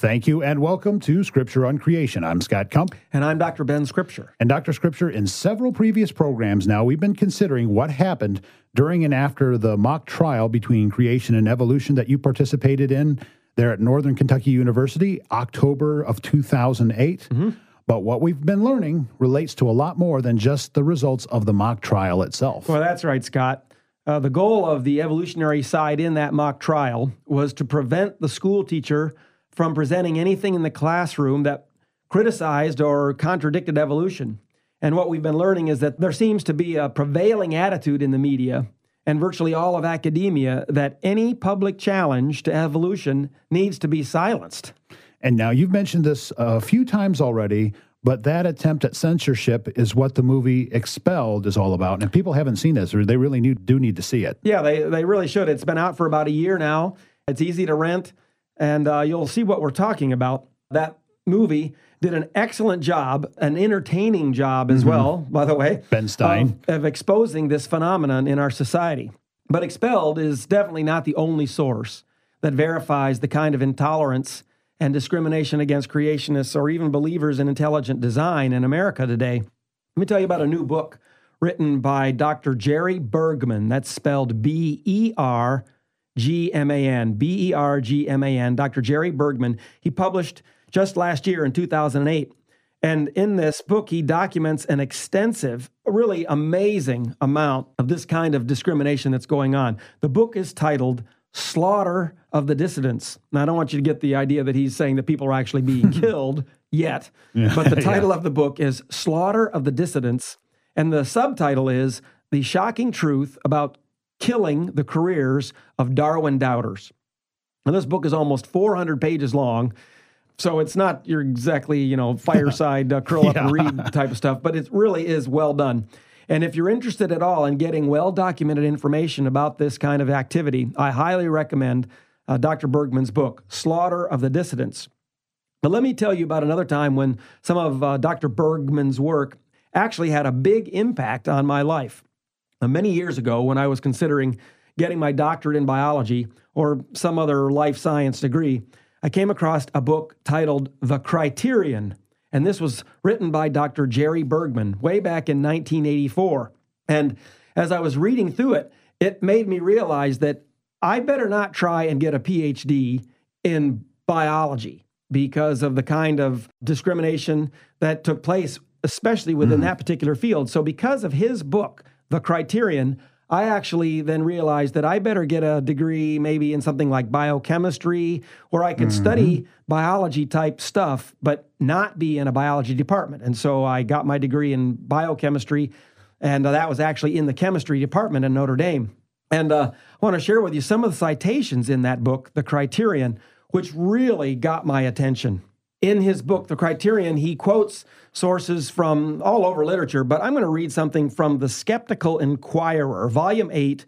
Thank you and welcome to Scripture on Creation. I'm Scott Kump. And I'm Dr. Ben Scripture. And Dr. Scripture, in several previous programs now, we've been considering what happened during and after the mock trial between creation and evolution that you participated in there at Northern Kentucky University, October of 2008. Mm-hmm. But what we've been learning relates to a lot more than just the results of the mock trial itself. Well, that's right, Scott. The goal of the evolutionary side in that mock trial was to prevent the school teacher from presenting anything in the classroom that criticized or contradicted evolution. And what we've been learning is that there seems to be a prevailing attitude in the media and virtually all of academia that any public challenge to evolution needs to be silenced. And now you've mentioned this a few times already, but that attempt at censorship is what the movie Expelled is all about. And if people haven't seen this, or they really do need to see it. Yeah, they really should. It's been out for about a year now. It's easy to rent, and you'll see what we're talking about. That movie did an excellent job, an entertaining job as well, by the way. Ben Stein. Of exposing this phenomenon in our society. But Expelled is definitely not the only source that verifies the kind of intolerance and discrimination against creationists or even believers in intelligent design in America today. Let me tell you about a new book written by Dr. Jerry Bergman. That's spelled B-E-R-G-M-A-N, B-E-R-G-M-A-N, Dr. Jerry Bergman. He published just last year in 2008. And in this book, he documents an extensive, really amazing amount of this kind of discrimination that's going on. The book is titled Slaughter of the Dissidents. Now, I don't want you to get the idea that he's saying that people are actually being killed yet, but the title of the book is Slaughter of the Dissidents, and the subtitle is The Shocking Truth About Killing the Careers of Darwin Doubters. Now, this book is almost 400 pages long, so it's not your exactly, fireside curl up and read type of stuff, but it really is well done. And if you're interested at all in getting well-documented information about this kind of activity, I highly recommend Dr. Bergman's book, Slaughter of the Dissidents. But let me tell you about another time when some of Dr. Bergman's work actually had a big impact on my life. Many years ago, when I was considering getting my doctorate in biology or some other life science degree, I came across a book titled The Criterion. And this was written by Dr. Jerry Bergman way back in 1984. And as I was reading through it, it made me realize that I better not try and get a PhD in biology because of the kind of discrimination that took place, especially within that particular field. So because of his book, The Criterion, I actually then realized that I better get a degree maybe in something like biochemistry, where I could study biology type stuff, but not be in a biology department. And so I got my degree in biochemistry, and that was actually in the chemistry department in Notre Dame. And I want to share with you some of the citations in that book, The Criterion, which really got my attention. In his book, The Criterion, he quotes sources from all over literature, but I'm going to read something from The Skeptical Inquirer, Volume 8,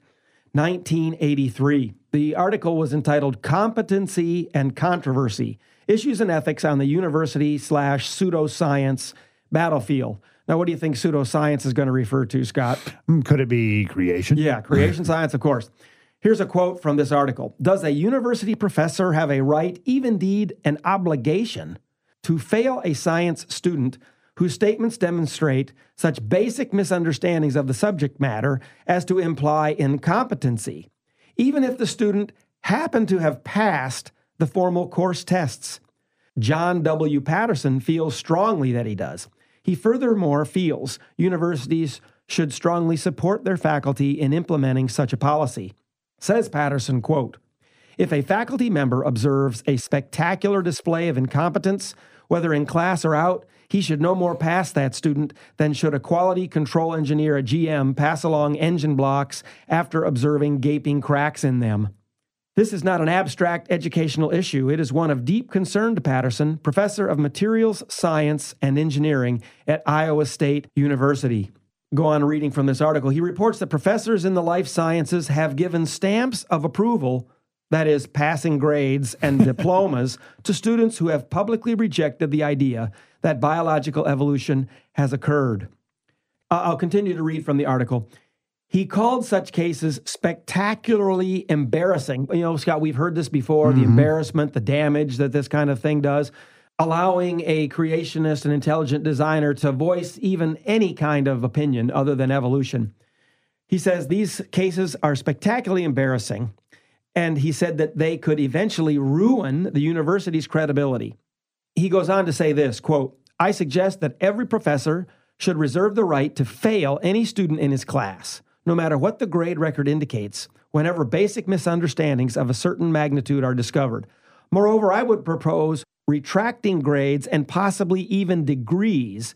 1983. The article was entitled Competency and Controversy, Issues in Ethics on the University/Pseudoscience Battlefield. Now, what do you think pseudoscience is going to refer to, Scott? Could it be creation? Yeah, creation science, of course. Here's a quote from this article. Does a university professor have a right, even indeed an obligation, to fail a science student whose statements demonstrate such basic misunderstandings of the subject matter as to imply incompetency, even if the student happened to have passed the formal course tests? John W. Patterson feels strongly that he does. He furthermore feels universities should strongly support their faculty in implementing such a policy. Says Patterson, quote, if a faculty member observes a spectacular display of incompetence, whether in class or out, he should no more pass that student than should a quality control engineer at GM pass along engine blocks after observing gaping cracks in them. This is not an abstract educational issue. It is one of deep concern to Patterson, professor of materials science and engineering at Iowa State University. Go on reading from this article. He reports that professors in the life sciences have given stamps of approval, that is, passing grades and diplomas, to students who have publicly rejected the idea that biological evolution has occurred. I'll continue to read from the article. He called such cases spectacularly embarrassing. You know, Scott, we've heard this before, the embarrassment, the damage that this kind of thing does, allowing a creationist and intelligent designer to voice even any kind of opinion other than evolution. He says these cases are spectacularly embarrassing, and he said that they could eventually ruin the university's credibility. He goes on to say this, quote, "I suggest that every professor should reserve the right to fail any student in his class, no matter what the grade record indicates, whenever basic misunderstandings of a certain magnitude are discovered. Moreover, I would propose retracting grades and possibly even degrees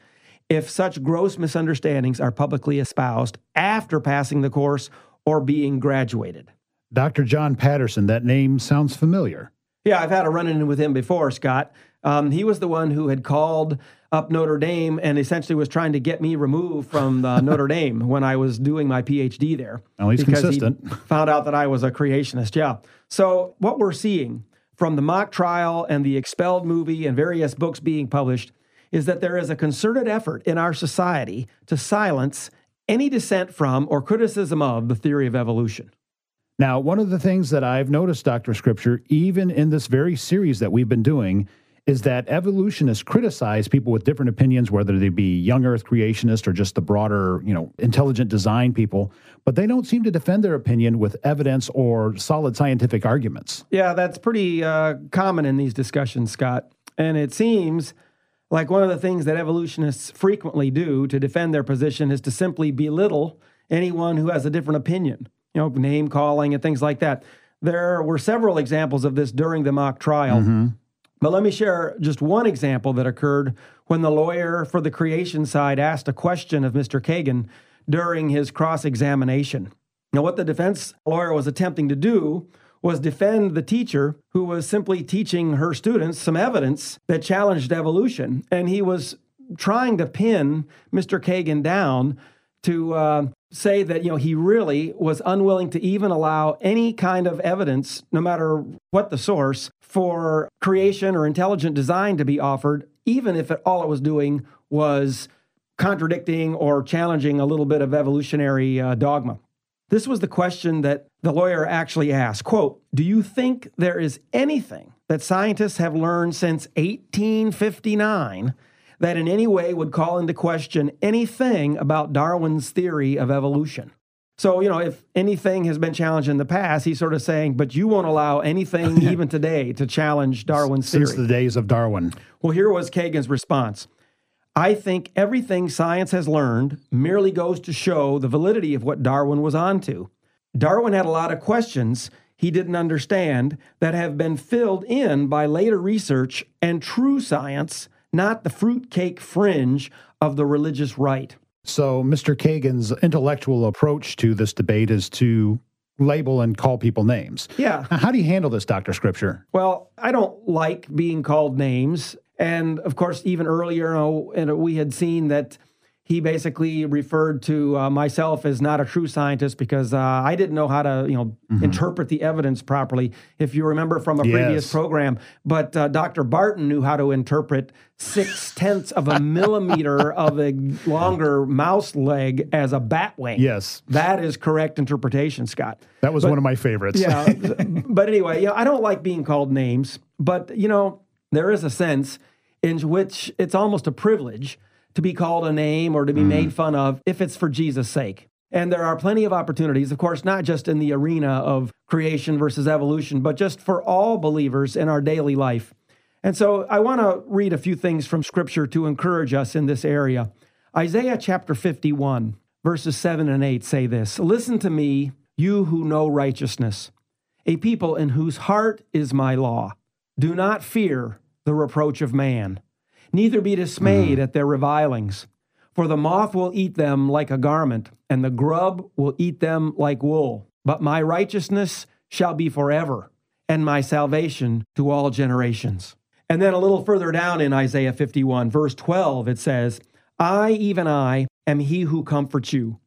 if such gross misunderstandings are publicly espoused after passing the course or being graduated." Dr. John Patterson, that name sounds familiar. Yeah, I've had a run-in with him before, Scott. He was the one who had called up Notre Dame and essentially was trying to get me removed from Notre Dame when I was doing my PhD there. Well, he's consistent. He found out that I was a creationist, yeah. So what we're seeing from the mock trial and the Expelled movie and various books being published is that there is a concerted effort in our society to silence any dissent from or criticism of the theory of evolution. Now, one of the things that I've noticed, Dr. Scripture, even in this very series that we've been doing, is that evolutionists criticize people with different opinions, whether they be young earth creationists or just the broader, intelligent design people, but they don't seem to defend their opinion with evidence or solid scientific arguments. Yeah, that's pretty common in these discussions, Scott. And it seems like one of the things that evolutionists frequently do to defend their position is to simply belittle anyone who has a different opinion, name calling and things like that. There were several examples of this during the mock trial. But let me share just one example that occurred when the lawyer for the creation side asked a question of Mr. Kagan during his cross-examination. Now, what the defense lawyer was attempting to do was defend the teacher who was simply teaching her students some evidence that challenged evolution. And he was trying to pin Mr. Kagan down to say that, he really was unwilling to even allow any kind of evidence, no matter what the source, for creation or intelligent design to be offered, even if all it was doing was contradicting or challenging a little bit of evolutionary dogma. This was the question that the lawyer actually asked, quote, "Do you think there is anything that scientists have learned since 1859 that in any way would call into question anything about Darwin's theory of evolution?" So, if anything has been challenged in the past, he's sort of saying, but you won't allow anything even today to challenge Darwin's theory. Since the days of Darwin. Well, here was Kagan's response. "I think everything science has learned merely goes to show the validity of what Darwin was onto. Darwin had a lot of questions he didn't understand that have been filled in by later research and true science, not the fruitcake fringe of the religious right." So Mr. Kagan's intellectual approach to this debate is to label and call people names. Yeah. How do you handle this, Dr. Scripture? Well, I don't like being called names. And of course, even earlier, we had seen that he basically referred to myself as not a true scientist because I didn't know how to, interpret the evidence properly, if you remember from a previous program. But Dr. Barton knew how to interpret 0.6 of a millimeter of a longer mouse leg as a bat wing. Yes. That is correct interpretation, Scott. That was one of my favorites. Yeah. But anyway, I don't like being called names, but, there is a sense in which it's almost a privilege to be called a name or to be made fun of if it's for Jesus' sake. And there are plenty of opportunities, of course, not just in the arena of creation versus evolution, but just for all believers in our daily life. And so I want to read a few things from Scripture to encourage us in this area. Isaiah chapter 51, verses 7 and 8 say this, "Listen to me, you who know righteousness, a people in whose heart is my law. Do not fear the reproach of man, neither be dismayed at their revilings. For the moth will eat them like a garment, and the grub will eat them like wool. But my righteousness shall be forever, and my salvation to all generations." And then a little further down in Isaiah 51, verse 12, it says, "I, even I, am he who comforts you.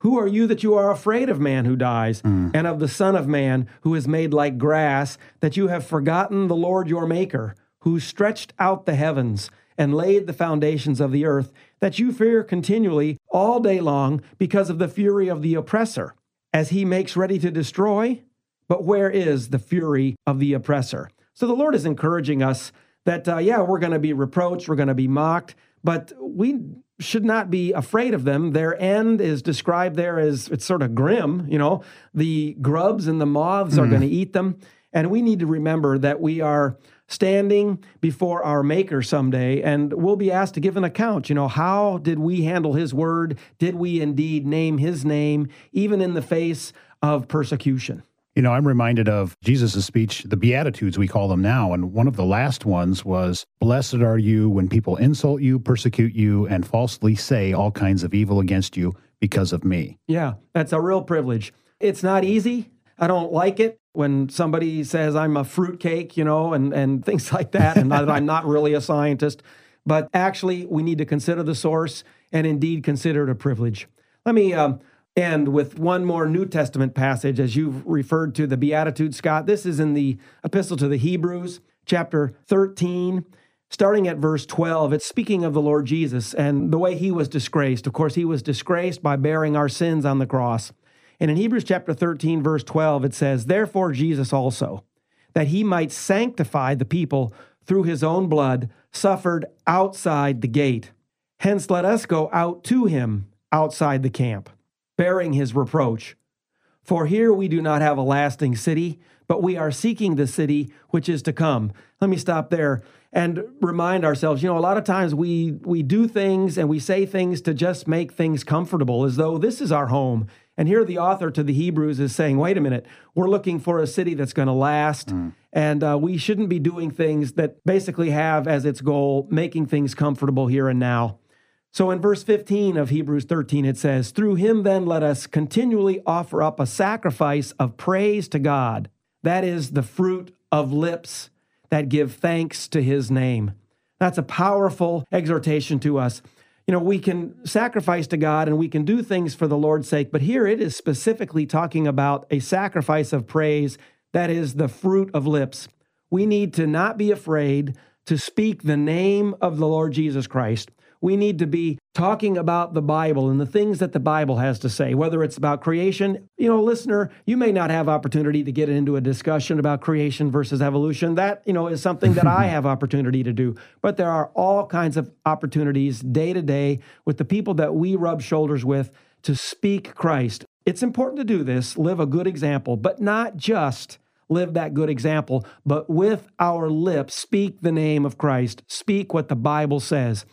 Who are you that you are afraid of man who dies, and of the Son of Man who is made like grass, that you have forgotten the Lord your Maker, who stretched out the heavens and laid the foundations of the earth, that you fear continually all day long because of the fury of the oppressor, as he makes ready to destroy. But where is the fury of the oppressor? So the Lord is encouraging us that, we're going to be reproached, we're going to be mocked, but we should not be afraid of them. Their end is described there as, it's sort of grim, the grubs and the moths are going to eat them. And we need to remember that we are standing before our Maker someday, and we'll be asked to give an account. How did we handle his word? Did we indeed name his name, even in the face of persecution? I'm reminded of Jesus' speech, the Beatitudes we call them now, and one of the last ones was, "Blessed are you when people insult you, persecute you, and falsely say all kinds of evil against you because of me." Yeah, that's a real privilege. It's not easy. I don't like it when somebody says I'm a fruitcake, and things like that, and that I'm not really a scientist. But actually, we need to consider the source and indeed consider it a privilege. Let me end with one more New Testament passage, as you've referred to the Beatitudes, Scott. This is in the Epistle to the Hebrews, chapter 13, starting at verse 12. It's speaking of the Lord Jesus and the way he was disgraced. Of course, he was disgraced by bearing our sins on the cross. And in Hebrews chapter 13, verse 12, it says, "Therefore Jesus also, that he might sanctify the people through his own blood, suffered outside the gate. Hence let us go out to him outside the camp, bearing his reproach. For here we do not have a lasting city, but we are seeking the city which is to come." Let me stop there and remind ourselves, a lot of times we do things and we say things to just make things comfortable, as though this is our home. And here the author to the Hebrews is saying, wait a minute, we're looking for a city that's going to last, and we shouldn't be doing things that basically have as its goal making things comfortable here and now. So in verse 15 of Hebrews 13, it says, "Through him then let us continually offer up a sacrifice of praise to God, that is the fruit of lips that give thanks to his name." That's a powerful exhortation to us. We can sacrifice to God and we can do things for the Lord's sake, but here it is specifically talking about a sacrifice of praise that is the fruit of lips. We need to not be afraid to speak the name of the Lord Jesus Christ. We need to be talking about the Bible and the things that the Bible has to say, whether it's about creation. Listener, you may not have opportunity to get into a discussion about creation versus evolution. That, is something that I have opportunity to do. But there are all kinds of opportunities day to day with the people that we rub shoulders with to speak Christ. It's important to do this, live a good example, but not just live that good example, but with our lips, speak the name of Christ, speak what the Bible says.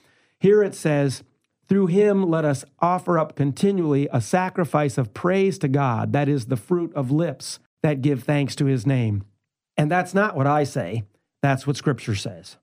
Here it says, "Through him let us offer up continually a sacrifice of praise to God, that is the fruit of lips that give thanks to his name." And that's not what I say. That's what Scripture says.